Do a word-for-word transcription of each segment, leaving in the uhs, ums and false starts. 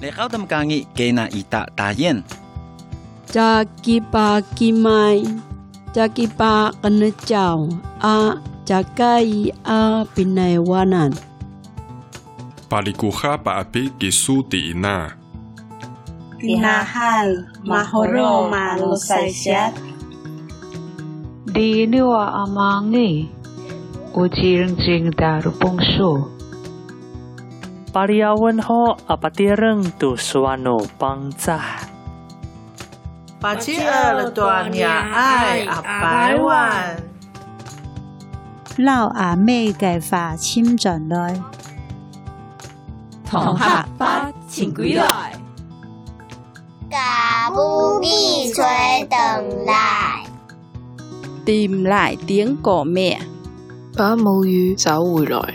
Lekau temkangi kena ita tayen. Jaki pa kimai, jaki pa kenecau, a jakai a pinaiwanan. Palikuha pa api kisu tiina. Tinahal mahoro malusasyat. Di niwa amangi, ujiring jing darupungsu.Pariawan ho apatireng tu suano pangcah. Paciel tuanya ai apaiwan. Lao a mei gai fa chim zhan lai. Tong ha ba qing gui lai. Cả bu bi chui tầng lại. Tìm lại tiếng của mẹ. Bá mẫu yu cháu hồi lại.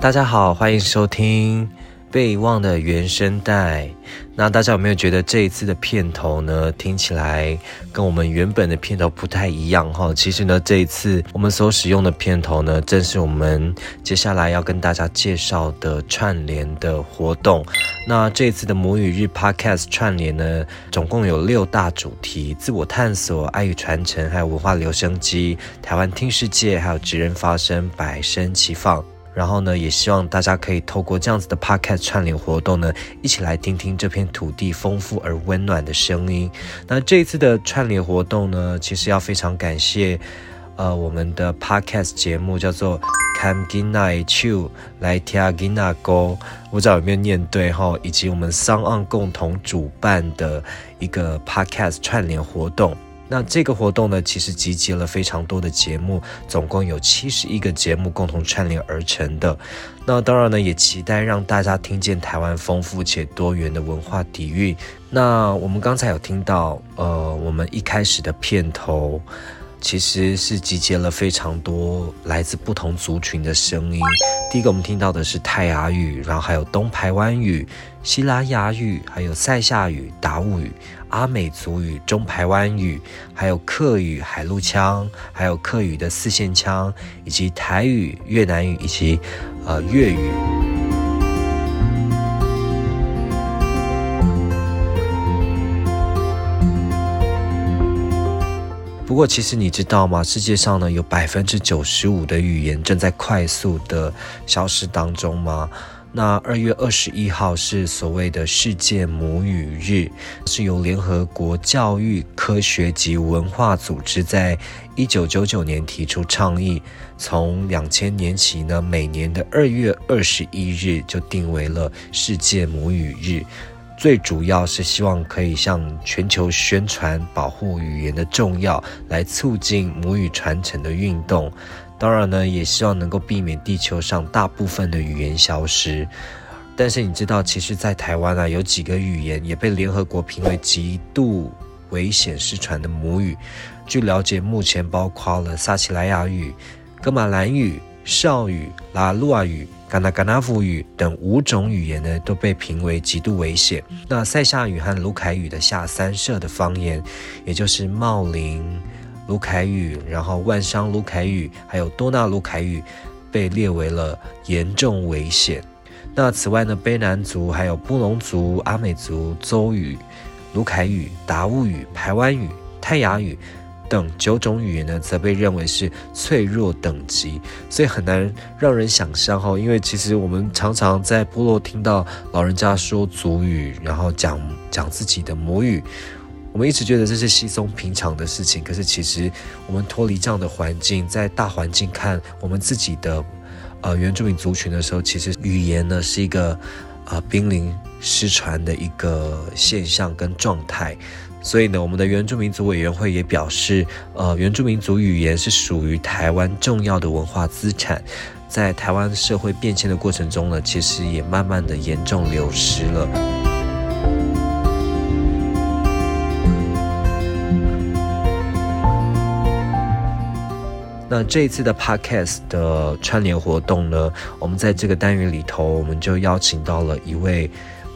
大家好，欢迎收听被忘的原声带。那大家有没有觉得这一次的片头呢，听起来跟我们原本的片头不太一样哈？其实呢，这一次我们所使用的片头呢，正是我们接下来要跟大家介绍的串联的活动。那这一次的母语日 Podcast 串联呢，总共有六大主题：自我探索、爱与传承，还有文化留声机、台湾听世界，还有职人发声，百声齐放。然后呢，也希望大家可以透过这样子的 podcast 串联活动呢，一起来听听这片土地丰富而温暖的声音。那这一次的串联活动呢，其实要非常感谢呃我们的 podcast 节目叫做 Kam Gina Chu 来 Tia Gina Go， 不知道有没有念对哈，以及我们 SoundOn 共同主办的一个 podcast 串联活动。那这个活动呢，其实集结了非常多的节目，总共有七十一个节目共同串联而成的。那当然呢，也期待让大家听见台湾丰富且多元的文化底蕴。那我们刚才有听到，呃，我们一开始的片头其实是集结了非常多来自不同族群的声音。第一个我们听到的是泰雅语，然后还有东排湾语、西拉雅语，还有塞夏语、达悟语、阿美族语、中排湾语，还有客语、海陆腔，还有客语的四线腔，以及台语、越南语以及呃粤语。不过其实你知道吗，世界上呢有 百分之九十五 的语言正在快速的消失当中吗？那二月二十一号是所谓的世界母语日，是由联合国教育、科学及文化组织在一九九九年提出倡议，从两千年起呢，每年的二月二十一日就定为了世界母语日。最主要是希望可以向全球宣传保护语言的重要，来促进母语传承的运动。当然呢，也希望能够避免地球上大部分的语言消失。但是你知道，其实在台湾啊，有几个语言也被联合国评为极度危险失传的母语。据了解，目前包括了撒奇莱雅语、噶玛兰语、邵语、拉鲁阿语、卡那卡那富语等五种语言呢，都被评为极度危险。那塞夏语和卢凯语的下三社的方言，也就是茂林卢凯语，然后万商卢凯语，还有多纳卢凯语，被列为了严重危险。那此外呢，卑南族、还有布农族、阿美族、邹语、卢凯语、达悟语、排湾语、泰雅语等九种语言呢，则被认为是脆弱等级，所以很难让人想象哈。因为其实我们常常在部落听到老人家说族语，然后讲讲自己的母语，我们一直觉得这是稀松平常的事情。可是其实我们脱离这样的环境，在大环境看我们自己的呃原住民族群的时候，其实语言呢是一个呃濒临失传的一个现象跟状态。所以呢，我们的原住民族委员会也表示，呃，原住民族语言是属于台湾重要的文化资产，在台湾社会变迁的过程中呢，其实也慢慢的严重流失了。那这一次的 podcast 的串联活动呢，我们在这个单元里头，我们就邀请到了一位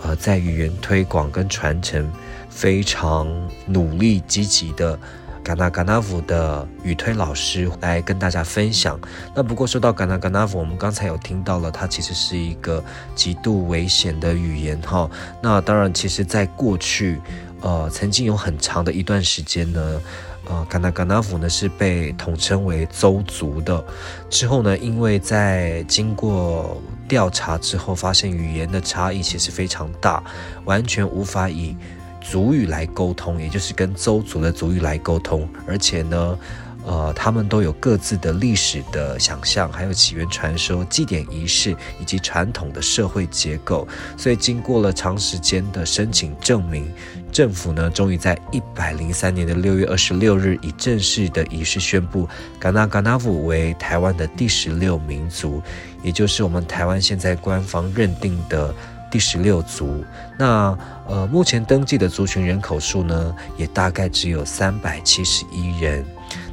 呃在语言推广跟传承非常努力积极的卡那卡那富的语推老师来跟大家分享。那不过说到卡那卡那富，我们刚才有听到了，它其实是一个极度危险的语言哈。那当然，其实在过去，呃，曾经有很长的一段时间呢，呃，卡那卡那富呢是被统称为邹族的。之后呢，因为在经过调查之后，发现语言的差异其实非常大，完全无法以族语来沟通，也就是跟邹族的族语来沟通，而且呢，呃，他们都有各自的历史的想象，还有起源传说、祭典仪式以及传统的社会结构。所以，经过了长时间的申请证明，政府呢，终于在一百零三年的六月二十六日，以正式的仪式宣布卡那卡那富为台湾的第十六民族，也就是我们台湾现在官方认定的第十六族。那呃，目前登记的族群人口数呢，也大概只有三百七十一人。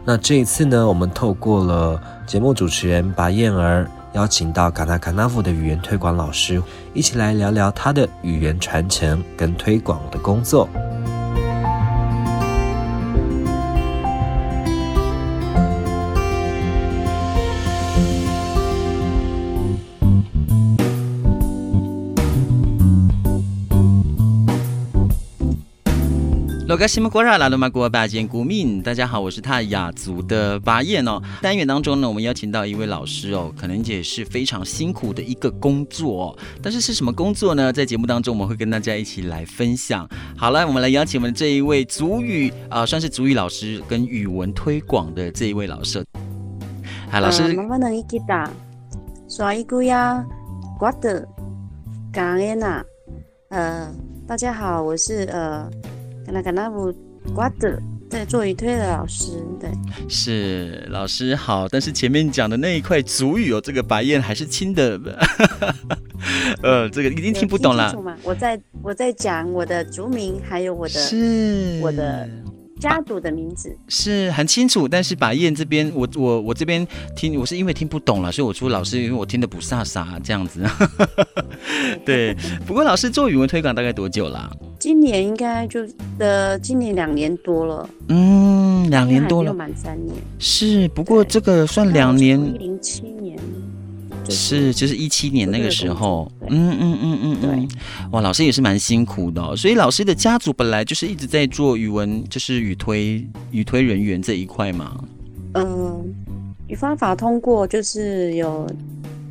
那这一次呢，我们透过了节目主持人白燕儿，邀请到卡那卡那富的语言推广老师，一起来聊聊他的语言传承跟推广的工作。大家好，我是泰雅族的巴彦哦。单元当中呢，我们邀请到一位老师哦，可能也是非常辛苦的一个工作哦。但是是什么工作呢？在节目当中我们会跟大家一起来分享。好了，我们来邀请我们这一位族语啊、呃，算是族语老师跟语文推广的这一位老师。好，老师。妈妈能一起打，耍一姑呀，瓜的，感恩呐。呃，大家好，我是呃。卡那卡那富族，对，做语推的老师，对，是老师好。但是前面讲的那一块族语哦，这个白燕还是亲的，呃，这个一定听不懂啦。我在我在讲我的族名，还有我的是我的家族的名字、啊、是很清楚，但是把燕这边，我我我这边听，我是因为听不懂了，所以我出老师，因为我听得不飒飒这样子。对，不过老师做语文推广大概多久啦？今年应该就呃，今年两年多了。嗯，两年多了，还没有满三年。是，不过这个算两年。零七年。是，就是一七年那个时候，嗯嗯嗯嗯嗯，哇，老师也是蛮辛苦的、哦，所以老师的家族本来就是一直在做语文，就是语推语推人员这一块嘛。嗯、呃，语方法通过就是有，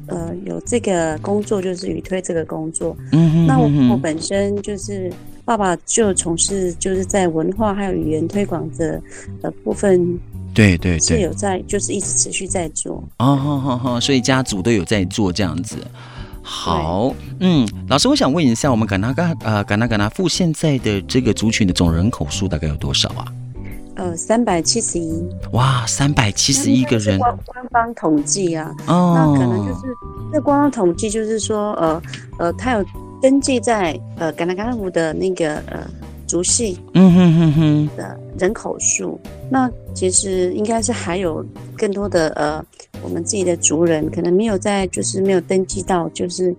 呃，有这个工作，就是语推这个工作。嗯哼哼哼，那我我本身就是爸爸就从事就是在文化还有语言推广的呃部分。对对对，是有在，就是一直持续在做哦，好好好，所以家族都有在做这样子。好，嗯，老师，我想问一下，我们卡那卡呃卡那卡那富现在的这个族群的总人口数大概有多少啊？呃，三百七十一。哇，三百七十一个人。官官方统计啊，哦，那可能就是这官方统计就是说，呃呃，他有登记在呃卡那卡那富的那个呃。族系的人口数、嗯、哼哼哼，那其实应该是还有更多的呃，我们自己的族人可能没有在，就是没有登记到，就是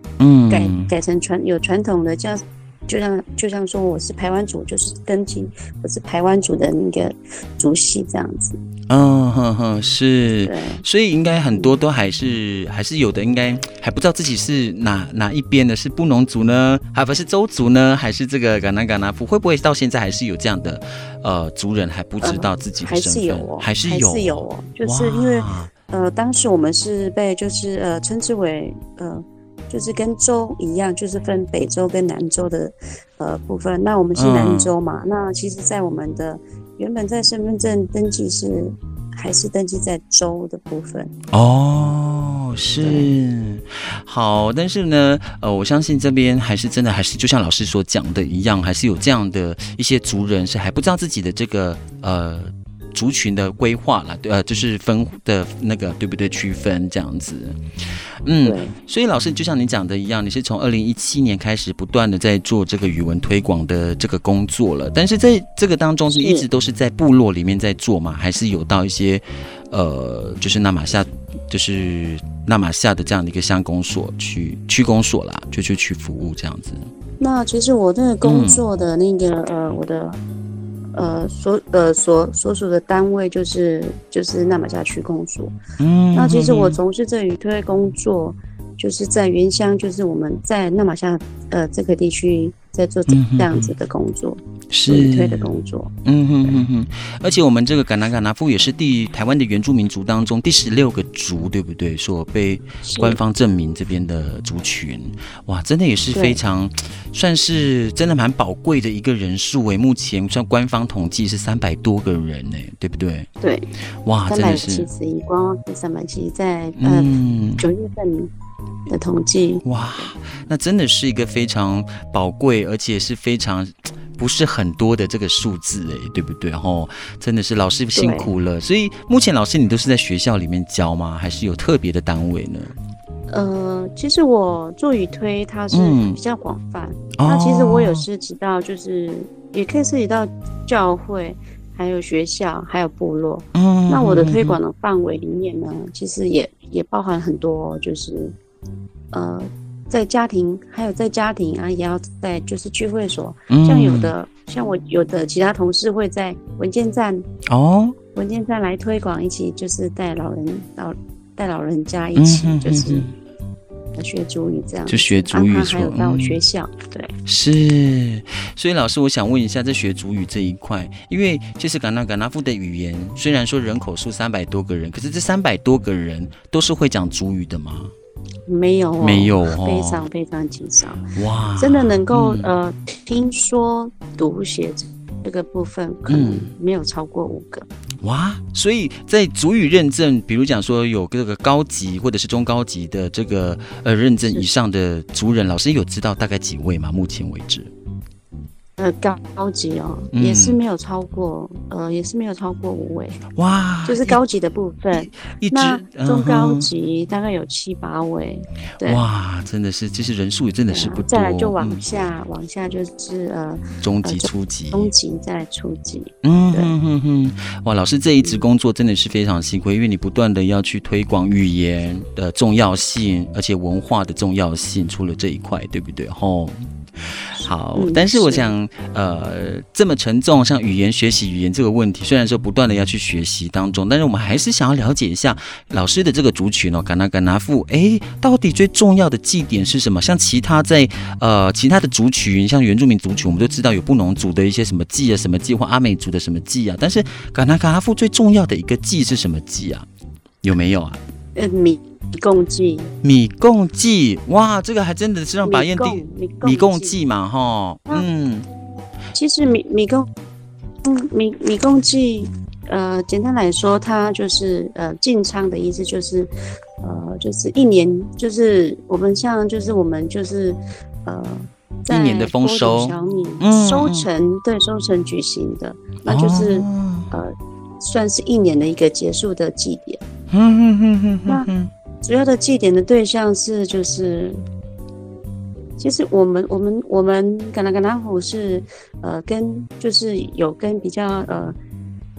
改、嗯、改成传有传统的，像就像就像说我是排湾族，就是登记我是排湾族的那个族系这样子。嗯哼哼，是，所以应该很多都还是还是有的，应该还不知道自己是哪哪一边的，是布农族呢，还不是邹族呢，还是这个卡那卡那富？会不会到现在还是有这样的呃族人还不知道自己的身份？呃、还是有、哦，还是有，还是有、哦，就是因为呃当时我们是被就是呃称之为呃。就是跟州一样，就是分北州跟南州的，呃部分。那我们是南州嘛？嗯、那其实，在我们的原本在身份证登记是还是登记在州的部分。哦，是好，但是呢，呃，我相信这边还是真的还是就像老师所讲的一样，还是有这样的一些族人是还不知道自己的这个呃。族群的规划啦，呃，就是分的那个对不对？区分这样子，嗯，所以老师就像你讲的一样，你是从二零一七年开始不断的在做这个语文推广的这个工作了，但是在这个当中是一直都是在部落里面在做嘛，还是有到一些呃，就是纳玛夏，就是纳玛夏的这样的一个乡公所去区公所啦，就去去服务这样子。那其实我的工作的那个、嗯、呃，我的呃所呃所所属的单位就是就是纳马夏区公所。嗯，那其实我从事这一推工作，就是在原乡，就是我们在纳马夏呃这个地区在做这样子的工作。嗯哼哼是推的工作，嗯哼哼哼，而且我们这个卡那卡那富也是第台湾的原住民族当中第十六个族，对不对？所被官方证明这边的族群，哇，真的也是非常，算是真的蛮宝贵的一个人数诶。目前算官方统计是三百多个人诶，对不对？对，哇，真的是三百七十一，官方是三百七，在呃九月份。的统计，哇，那真的是一个非常宝贵，而且是非常不是很多的这个数字，哎，对不对？吼，真的是老师辛苦了。所以目前老师你都是在学校里面教吗？还是有特别的单位呢？呃，其实我做语推它是比较广泛，嗯、那其实我有涉及到，就是、哦、也可以涉及到教会。还有学校，还有部落。嗯，那我的推广的范围里面呢，其实也也包含很多，就是呃，在家庭，还有在家庭啊，也要在就是聚会所。嗯、像有的，像我有的其他同事会在文件站哦，文件站来推广，一起就是带老人老带老人家一起，嗯、就是。嗯学主语这样就学主语说、啊、还有到学校、嗯、对是，所以老师我想问一下，在学主语这一块，因为其实卡那卡那富的语言虽然说人口数三百多个人，可是这三百多个人都是会讲主语的吗？没有、哦、没有、哦、非常非常极少，哇，真的能够、嗯、呃听说读写这个部分可能没有超过五个、嗯哇，所以在族语认证，比如讲说有这个高级或者是中高级的这个呃认证以上的族人，老师有知道大概几位吗？目前为止，呃，高高级哦，嗯、也是没有超过，呃，也是没有超过五位。哇，就是高级的部分，一直那中高级大概有七八位。对，哇，真的是，其实人数也真的是不多。啊、再来就往下，嗯、往下就是呃，中级、初级、呃、中级再来初级。嗯哼哼哼，哇，老师这一职工作真的是非常辛苦，因为你不断的要去推广语言的重要性，而且文化的重要性，除了这一块，对不对？吼。好，但是我想，呃，这么沉重，像语言学习语言这个问题，虽然说不断的要去学习当中，但是我们还是想要了解一下老师的这个族群哦，卡那卡那富，哎，到底最重要的祭典是什么？像其他在呃其他的族群，像原住民族群，我们都知道有布农族的一些什么祭啊，什么祭或阿美族的什么祭啊，但是卡那卡那富最重要的一个祭是什么祭啊？有没有啊？呃，米贡祭，米贡祭，哇，这个还真的是让白燕定米贡祭嘛，哈，嗯，其实米米贡，嗯，米米贡祭，呃，简单来说，它就是呃，进仓的意思，就是呃，就是一年，就是我们像，就是我们就是呃。一年的丰收，小米、嗯、收成，对，收成举行的，嗯、那就是、哦、呃，算是一年的一个结束的祭典。嗯嗯嗯嗯嗯，主要的祭典的对象是就是，其实我们我们我们卡那卡那富是呃跟就是有跟比较呃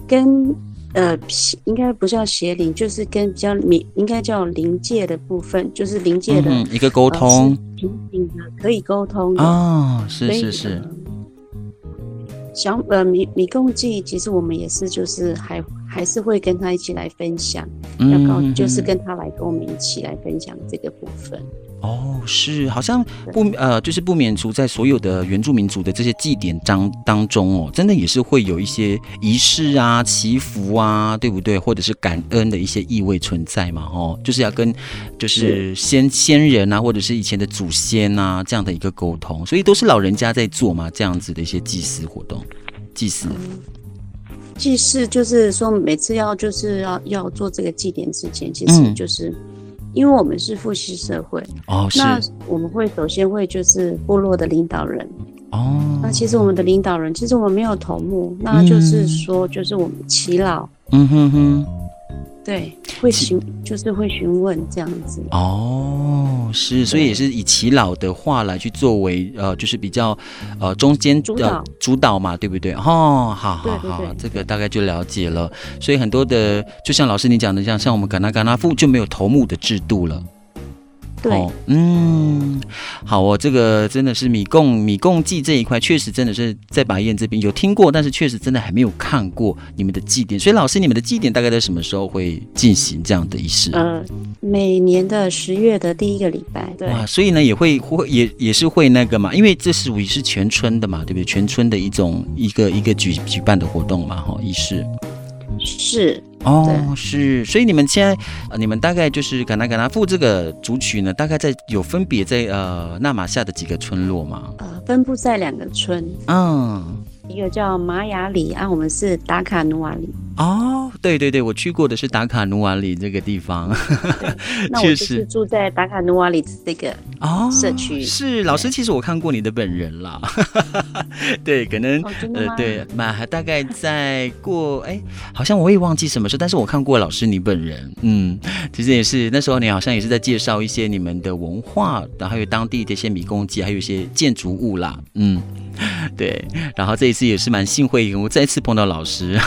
跟呃应该不叫邪灵，就是跟比较民应该叫灵界的部分，就是灵界的、嗯、一个沟通，呃、平行的可以沟通的哦，是是是。小呃米米贡祭，其实我们也是就是还还是会跟他一起来分享，嗯、要告就是跟他来跟我们一起来分享这个部分。哦，是，好像不呃就是不免除在所有的原住民族的这些祭典当当中哦，真的也是会有一些仪式啊、祈福啊，对不对？或者是感恩的一些意味存在嘛，哦，就是要跟就是先先人啊，或者是以前的祖先啊这样的一个沟通，所以都是老人家在做嘛，这样子的一些祭祀活动。祭祀，嗯、祭祀就是说每次要就是要要做这个祭典之前，其实就是、嗯、因为我们是父系社会哦，那我们会首先会就是部落的领导人哦，那其实我们的领导人其实我们没有头目，那就是说就是我们耆老，嗯哼哼，对，会询就是会询问这样子哦，是，所以也是以耆老的话来去作为呃，就是比较呃中间主导、呃、主导嘛，对不对？哦，好好好，对对对，这个大概就了解了。所以很多的，就像老师你讲的，像像我们卡那卡那富就没有头目的制度了。对、哦，嗯，好哦，这个真的是米贡米贡祭这一块，确实真的是在把彦这边有听过，但是确实真的还没有看过你们的祭典。所以老师，你们的祭典大概在什么时候会进行这样的仪式？呃，每年的十月的第一个礼拜。对，哇，所以呢也会会也也是会那个嘛，因为这属于是全村的嘛，对不对？全村的一种一个一个举举办的活动嘛，哈、哦，仪式。是。哦，是，所以你们现在、呃、你们大概就是卡那卡那富这个族群呢，大概在有分别在呃纳玛夏的几个村落吗？呃，分布在两个村，嗯，一个叫玛雅里啊，我们是达卡努瓦里。哦，对对对，我去过的是达卡努瓦里这个地方，那我就是住在达卡努瓦里这个社区。哦、是老师，其实我看过你的本人啦，对，可能、哦、呃对，嘛大概在过哎，好像我也忘记什么事，但是我看过老师你本人，嗯，其实也是那时候你好像也是在介绍一些你们的文化，然后还有当地的一些米贡祭，还有一些建筑物啦，嗯，对，然后这一次也是蛮幸会，我再次碰到老师。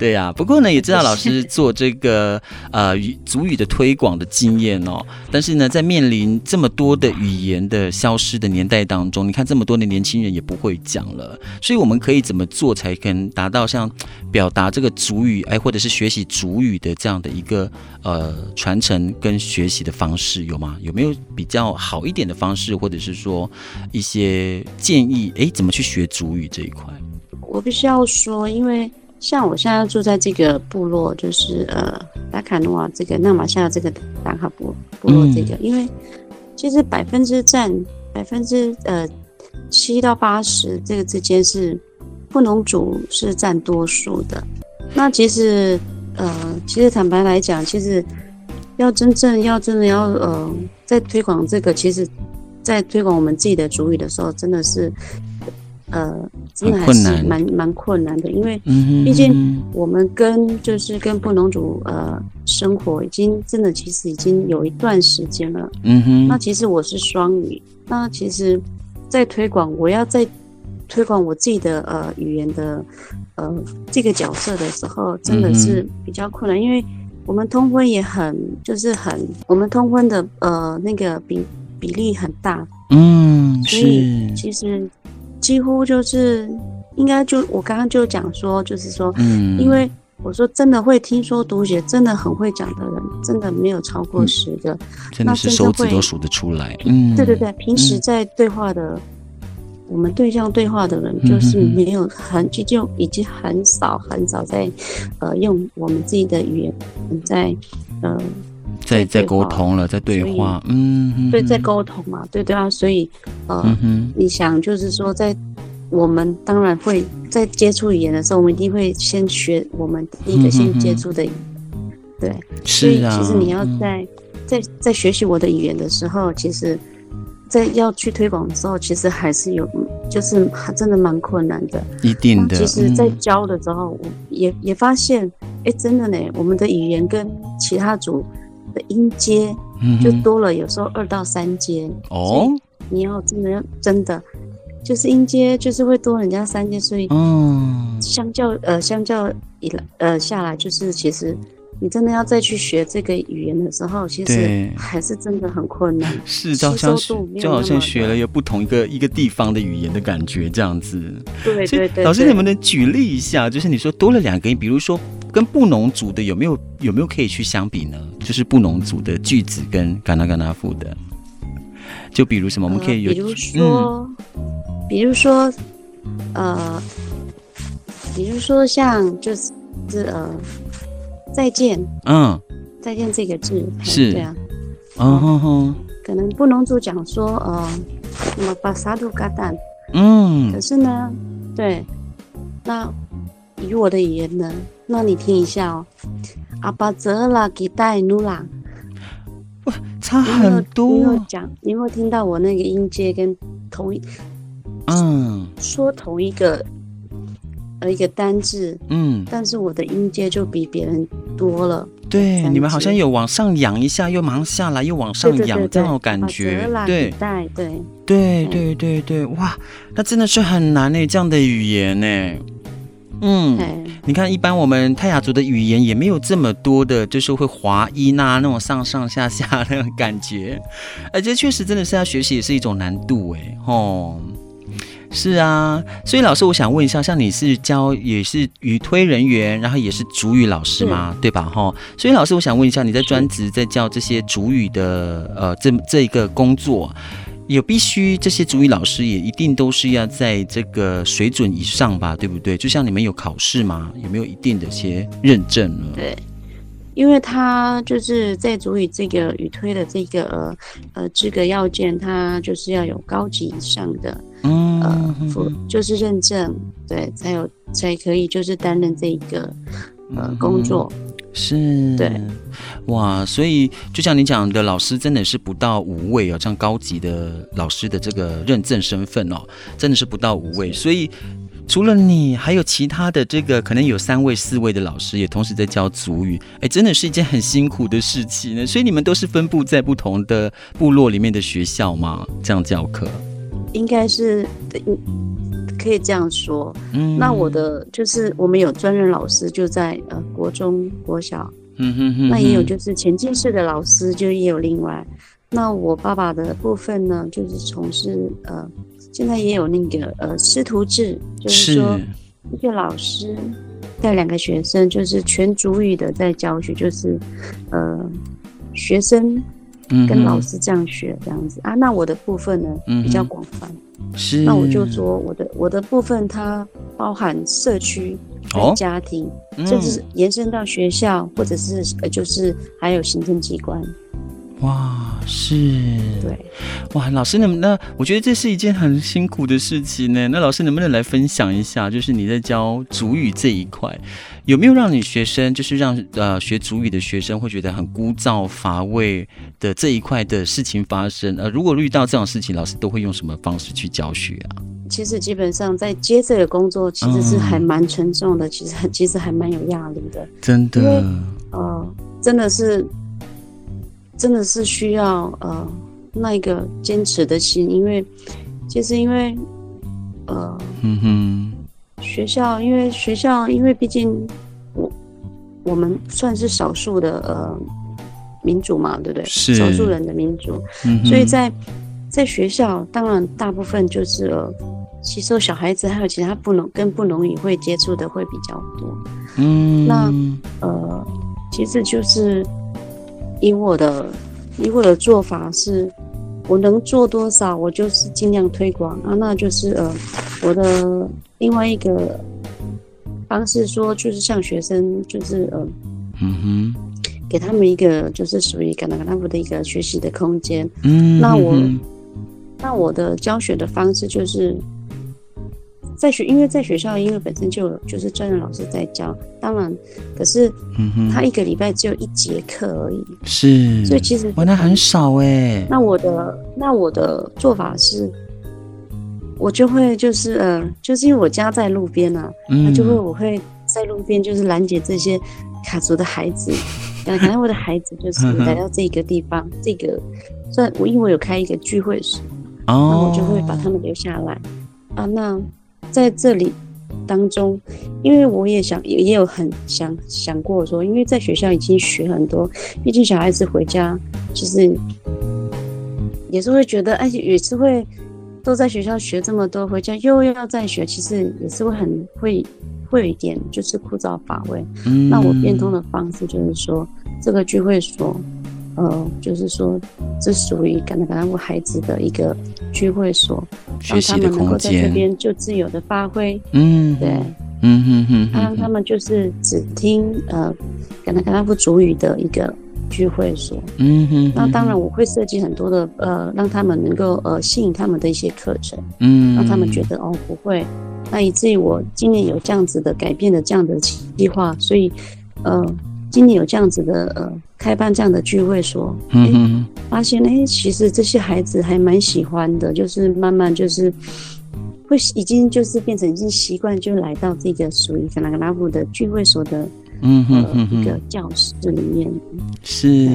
对啊，不过呢也知道老师做这个呃族语的推广的经验哦，但是呢在面临这么多的语言的消失的年代当中，你看这么多的年轻人也不会讲了，所以我们可以怎么做才能达到像表达这个族语哎，或者是学习族语的这样的一个呃传承跟学习的方式有吗？有没有比较好一点的方式，或者是说一些建议哎，怎么去学族语这一块？我必须要说，因为像我现在住在这个部落，就是呃达卡努瓦这个纳玛夏这个达卡部部落这个、嗯，因为其实百分之占百分之呃七到八十这个之间是布农族是占多数的。那其实呃其实坦白来讲，其实要真正要真的要呃在推广这个，其实在推广我们自己的族语的时候，真的是。呃，真的还是蛮蛮困难的，因为毕竟我们跟就是跟布农族呃生活已经真的其实已经有一段时间了。嗯哼。那其实我是双语，那其实，在推广我要在推广我自己的呃语言的呃这个角色的时候，真的是比较困难，嗯、因为我们通婚也很就是很我们通婚的呃那个比比例很大。嗯，所以其实。几乎就是应该就我刚刚就讲说就是说、嗯、因为我说真的会听说读写真的很会讲的人真的没有超过十个、嗯、真的是手指都数得出来、嗯、对对对，平时在对话的、嗯、我们对象对话的人就是没有很就已经很少很少在、呃、用我们自己的语言在呃在在沟通了，在对话，嗯，对，在沟通嘛，对对啊，所以，呃，嗯、你想就是说在，在我们当然会在接触语言的时候，我们一定会先学我们第一个先接触的语言，嗯、对，是啊，所以其实你要在、嗯、在在学习我的语言的时候，其实，在要去推广的时候，其实还是有，就是真的蛮困难的，一定的。其实，在教的时候，嗯、我也也发现，哎，真的呢，我们的语言跟其他族。的音阶就多了，有时候二到三阶哦。你要真的真的就是音阶，就是会多人家三阶，所以嗯，相较呃相较以呃下来，就是其实你真的要再去学这个语言的时候，其实还是真的很困难。是，就好像就好像学了有不同一个一个地方的语言的感觉这样子。对对对。老师，能不能举例一下？就是你说多了两个，比如说。跟布农族的有没有有没有可以去相比呢？就是布农族的句子跟卡那卡那富的，就比如什么，我们可以有，呃、比如说、嗯，比如说，呃，比如说像就是呃，再见，嗯，再见这个字是，对啊，哦、嗯嗯，可能布农族讲说呃，什么巴萨杜嘎蛋，嗯，可是呢，对，那以我的语言呢？那你听一下哦，阿巴泽拉吉代努拉，哇，差很多。你有讲，你有听到我那个音阶跟同一，嗯，说同一个呃一个单字，嗯，但是我的音阶就比别人多了。对，你们好像有往上扬一下，又忙下来，又往上扬，对对对对，这种感觉，对，对，对，对，对，对，哇，那真的是很难诶，这样的语言诶。嗯，你看，一般我们泰雅族的语言也没有这么多的，就是会滑音呐、啊，那种上上下下那种感觉，而且确实真的是要学习也是一种难度哎，吼。是啊，所以老师，我想问一下，像你是教也是语推人员，然后也是族语老师嘛，对吧？哈，所以老师，我想问一下，你在专职在教这些族语的呃这这一个工作，也必须这些族语老师也一定都是要在这个水准以上吧，对不对？就像你们有考试嘛，有没有一定的一些认证呢？对。因为他就是在族语这个语推的这个呃呃资格要件，他就是要有高级以上的，嗯、呃，就是认证，对，才有才可以就是担任这一个呃工作。是，对，哇，所以就像你讲的，老师真的是不到五位哦，这样高级的老师的这个认证身份哦，真的是不到五位，所以。除了你，还有其他的这个可能有三位、四位的老师也同时在教族语，哎，真的是一件很辛苦的事情呢。所以你们都是分布在不同的部落里面的学校吗？这样教课，应该是可以这样说。嗯，那我的就是我们有专任老师就在呃国中、国小，嗯哼 哼, 哼，那也有就是前进式的老师就也有另外。那我爸爸的部分呢，就是从事呃。现在也有那个呃师徒制，就是说一个老师带两个学生，就是全族语的在教学，就是呃学生跟老师这样学这样子、嗯、啊。那我的部分呢、嗯、比较广泛，是那我就说我的我的部分它包含社区跟家庭、哦嗯，甚至延伸到学校或者是、呃、就是还有行政机关。哇，是，对，哇，老师能那我觉得这是一件很辛苦的事情呢。那老师能不能来分享一下，就是你在教族语这一块，有没有让你学生，就是让呃学族语的学生会觉得很枯燥乏味的这一块的事情发生？呃，如果遇到这种事情，老师都会用什么方式去教学啊？其实基本上在接这个工作，其实是还蛮沉重的，嗯、其实其实还蛮有压力的，真的，因为呃，真的是。真的是需要呃那一个坚持的心，因为其实因为呃、嗯、哼学校因为学校因为毕竟我我们算是少数的呃民族嘛，对不对？是少数人的民族、嗯、所以在在学校当然大部分就是呃吸收小孩子还有其他不能跟不容易会接触的会比较多。嗯，那呃其实就是。以我的，以我的做法是，我能做多少，我就是尽量推广啊。那就是呃，我的另外一个方式说，就是向学生，就是呃，嗯哼，给他们一个就是属于卡那卡那富的一个学习的空间。嗯，那我，那我的教学的方式就是。在学，因为在学校，因为本身就有就是专任老师在教，当然，可是他一个礼拜只有一节课而已，是，所以其实哇，那很少哎、欸。那我的那我的做法是，我就会就是呃，就是因为我家在路边啊，那、嗯、就会我会在路边就是拦截这些卡族的孩子，然后我的孩子就是来到这个地方，这个算我因为我有开一个聚会室，然后我就会把他们留下来、哦、啊，那。在这里当中，因为我也想，也有很想想过说，因为在学校已经学很多，毕竟小孩子回家其实也是会觉得，哎，也是会都在学校学这么多，回家又要再学，其实也是会很会会有一点就是枯燥乏味。嗯、那我变通的方式就是说，这个聚会所，呃，就是说这属于卡那卡那富孩子的一个聚会所。让他们能够在这边就自由的发挥，嗯，对，嗯哼哼，让他们就是只听呃，卡那卡那富族语的一个聚会所，嗯哼，那当然我会设计很多的呃，让他们能够呃吸引他们的一些课程，嗯，让他们觉得哦不会，那以至于我今年有这样子的改变的这样的计划，所以呃。今年有这样子的呃，开办这样的聚会所，哎、嗯，发现哎，其实这些孩子还蛮喜欢的，就是慢慢就是会已经就是变成已经习惯，就来到这个属于卡那卡那富的聚会所的。嗯哼哼哼，一个教室里面是，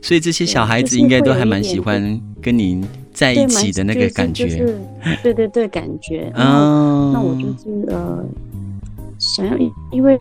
所以这些小孩子应该都还蛮喜欢跟你在一起的那个感觉，对、就是就是、对对对，感觉。嗯、哦，那我就是呃。想要，因为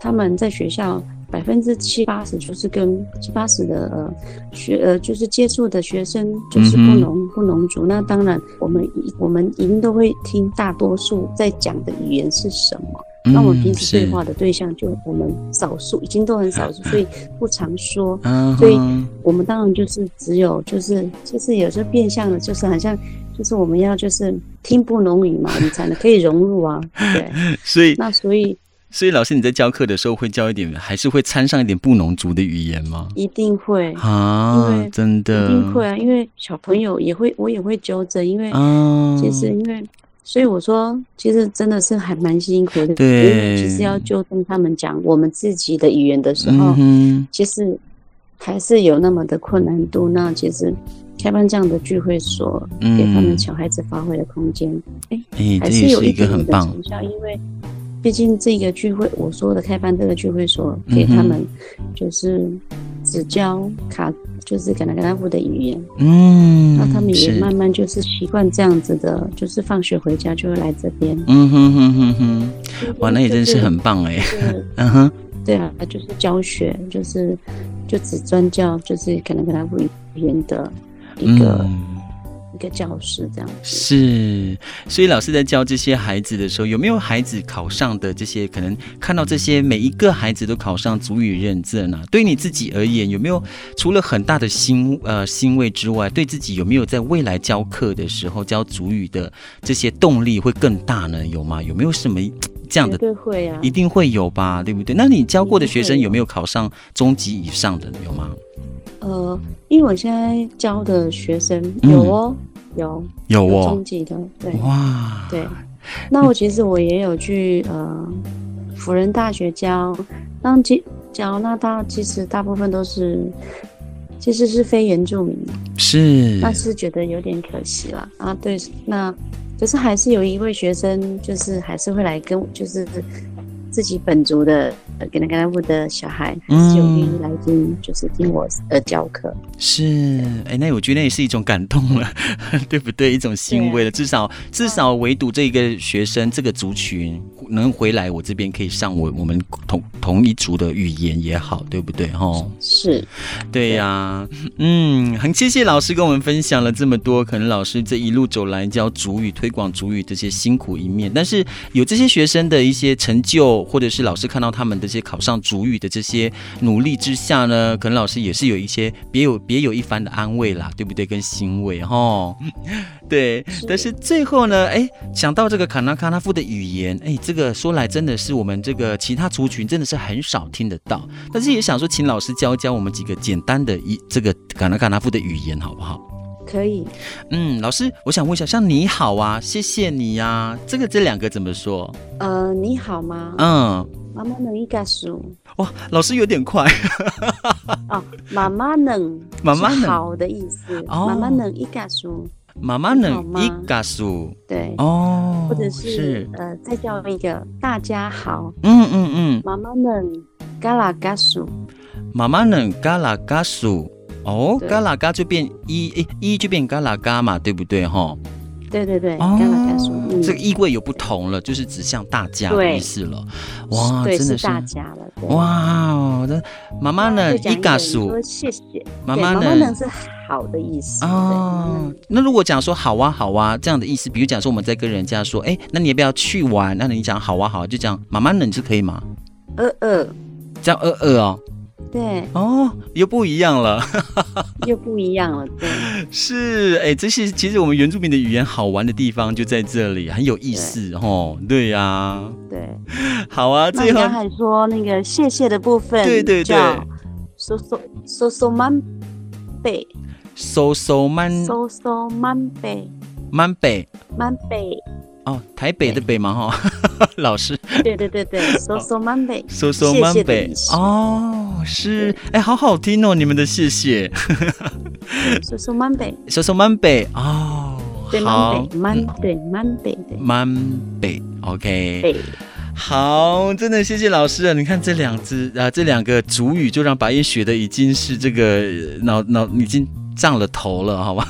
他们在学校百分之七八十就是跟七八十的呃学呃就是接触的学生就是布农布农族，那当然我们我们一定都会听大多数在讲的语言是什么。那我们平时对话的对象就我们少数，已经都很少数，所以不常说，所以我们当然就是只有就是就是有时候变相的，就是好像就是我们要就是听布农语嘛，你才能可以融入啊，对，所以那所以。所以老师你在教课的时候会教一点，还是会掺上一点布农族的语言吗？一定会啊，真的一定会啊，因为小朋友也会，我也会纠正，因为、啊、其实因为所以我说其实真的是还蛮辛苦的，对，因为其实要纠正他们讲我们自己的语言的时候、嗯、其实还是有那么的困难度，那其实开办这样的聚会所给他们小孩子发挥的空间、嗯欸欸、还是有一点点的成效，因为毕竟这个聚会，我说的开办这个聚会所，给他们就是只教卡，就是卡那卡那富的语言，嗯，那他们也慢慢就是习惯这样子的，就是放学回家就会来这边，嗯哼哼哼哼，哇，那也真是很棒哎、欸，嗯哼，对啊，就是教学，就是就只专教就是卡那卡那富语言的一个。嗯一个教室这样子是，所以老师在教这些孩子的时候，有没有孩子考上的这些？可能看到这些每一个孩子都考上族语认证啊，对你自己而言，有没有除了很大的欣呃欣慰之外，对自己有没有在未来教课的时候教族语的这些动力会更大呢？有吗？有没有什么这样的？对，会啊，一定会有吧，对不对？那你教过的学生有没有考上中级以上的？有吗？呃，因为我现在教的学生有哦，嗯、有有哦，有中级的，对，哇，对。那我其实我也有去呃辅仁大学教，那教那他其实大部分都是其实是非原住民，是，但是觉得有点可惜啦啊，对，那可是还是有一位学生就是还是会来跟就是。自己本族的呃，卡那卡那富的小孩，还是有愿意来听，就是听我呃教课。是，哎、欸，那我觉得那也是一种感动了，对不对？一种欣慰了，至少至少唯独这个学生、啊、这个族群能回来我这边，可以上我我们同同一族的语言也好，对不对？哈，是，对呀、啊，嗯，很谢谢老师跟我们分享了这么多，可能老师这一路走来教族语、推广族语这些辛苦一面，但是有这些学生的一些成就。或者是老师看到他们这些考上族语的这些努力之下呢，可能老师也是有一些别有别有一番的安慰啦，对不对？跟欣慰齁，对。但是最后呢，哎，想到这个卡那卡那富的语言，哎，这个说来真的是我们这个其他族群真的是很少听得到。但是也想说，请老师教教我们几个简单的一这个卡那卡那富的语言，好不好？可以。嗯，老师，我想问一下，像你好啊，谢谢你啊，这个这两个怎么说？呃，你好吗？嗯，妈妈能一个数。哇，老师有点快。哦，妈妈能，妈妈能好的意思。哦，妈妈能一个数。妈妈能一个数。对。哦，或者 是, 是呃，再叫一个大家好。嗯嗯嗯。妈妈能嘎啦嘎数。妈妈能嘎啦嘎数。哦，嘎啦嘎就变一，一就变嘎啦嘎嘛，对不对？哈，对对对，哦、嘎啦嘎说、嗯，这个意味有不同了，就是指向大家的意思了。哇，真的 是, 是大家了。哇，这妈妈呢一嘎说谢谢，妈妈呢是好的意思。哦，那如果讲说好啊好啊这样的意思，比如讲说我们在跟人家说，哎，那你要不要去玩？那你讲好啊好啊，就讲妈妈呢就可以吗？呃呃，叫呃呃哦。对哦，又不一样了，又不一样了，对，是哎，这是其实我们原住民的语言好玩的地方就在这里，很有意思哦，对呀、啊，对，好啊，最后刚才说那个谢谢的部分，对对对，搜搜搜搜满背，搜搜满，搜搜满背，满背，满背。哦，台北的北嘛哈，老师。对对对对，搜搜满北，搜搜满北。哦，是，哎，好好听哦，你们的谢谢。搜搜满北，搜搜满北。哦，对，满北，满对满北对。满北 ，OK。好，真的谢谢老师啊！你看这两只啊，这两个族语就让白夜学的已经是这个脑脑已经。胀了头了，好吧，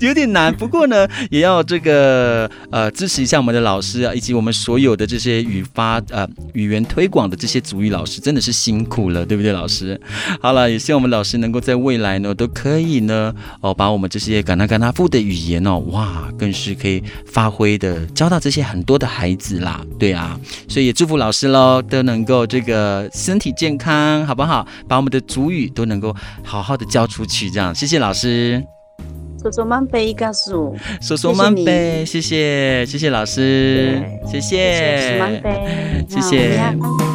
有点难。不过呢，也要这个呃支持一下我们的老师啊，以及我们所有的这些语发呃语言推广的这些族语老师，真的是辛苦了，对不对，老师？好了，也希望我们老师能够在未来呢，都可以呢哦，把我们这些卡那卡那富的语言哦，哇，更是可以发挥的，教到这些很多的孩子啦，对啊。所以也祝福老师喽，都能够这个身体健康，好不好？把我们的族语都能够好好的教出去，这样。谢谢老师，说说慢呗，一个数，说说慢呗，谢谢，谢谢老师，谢谢，谢谢，谢谢。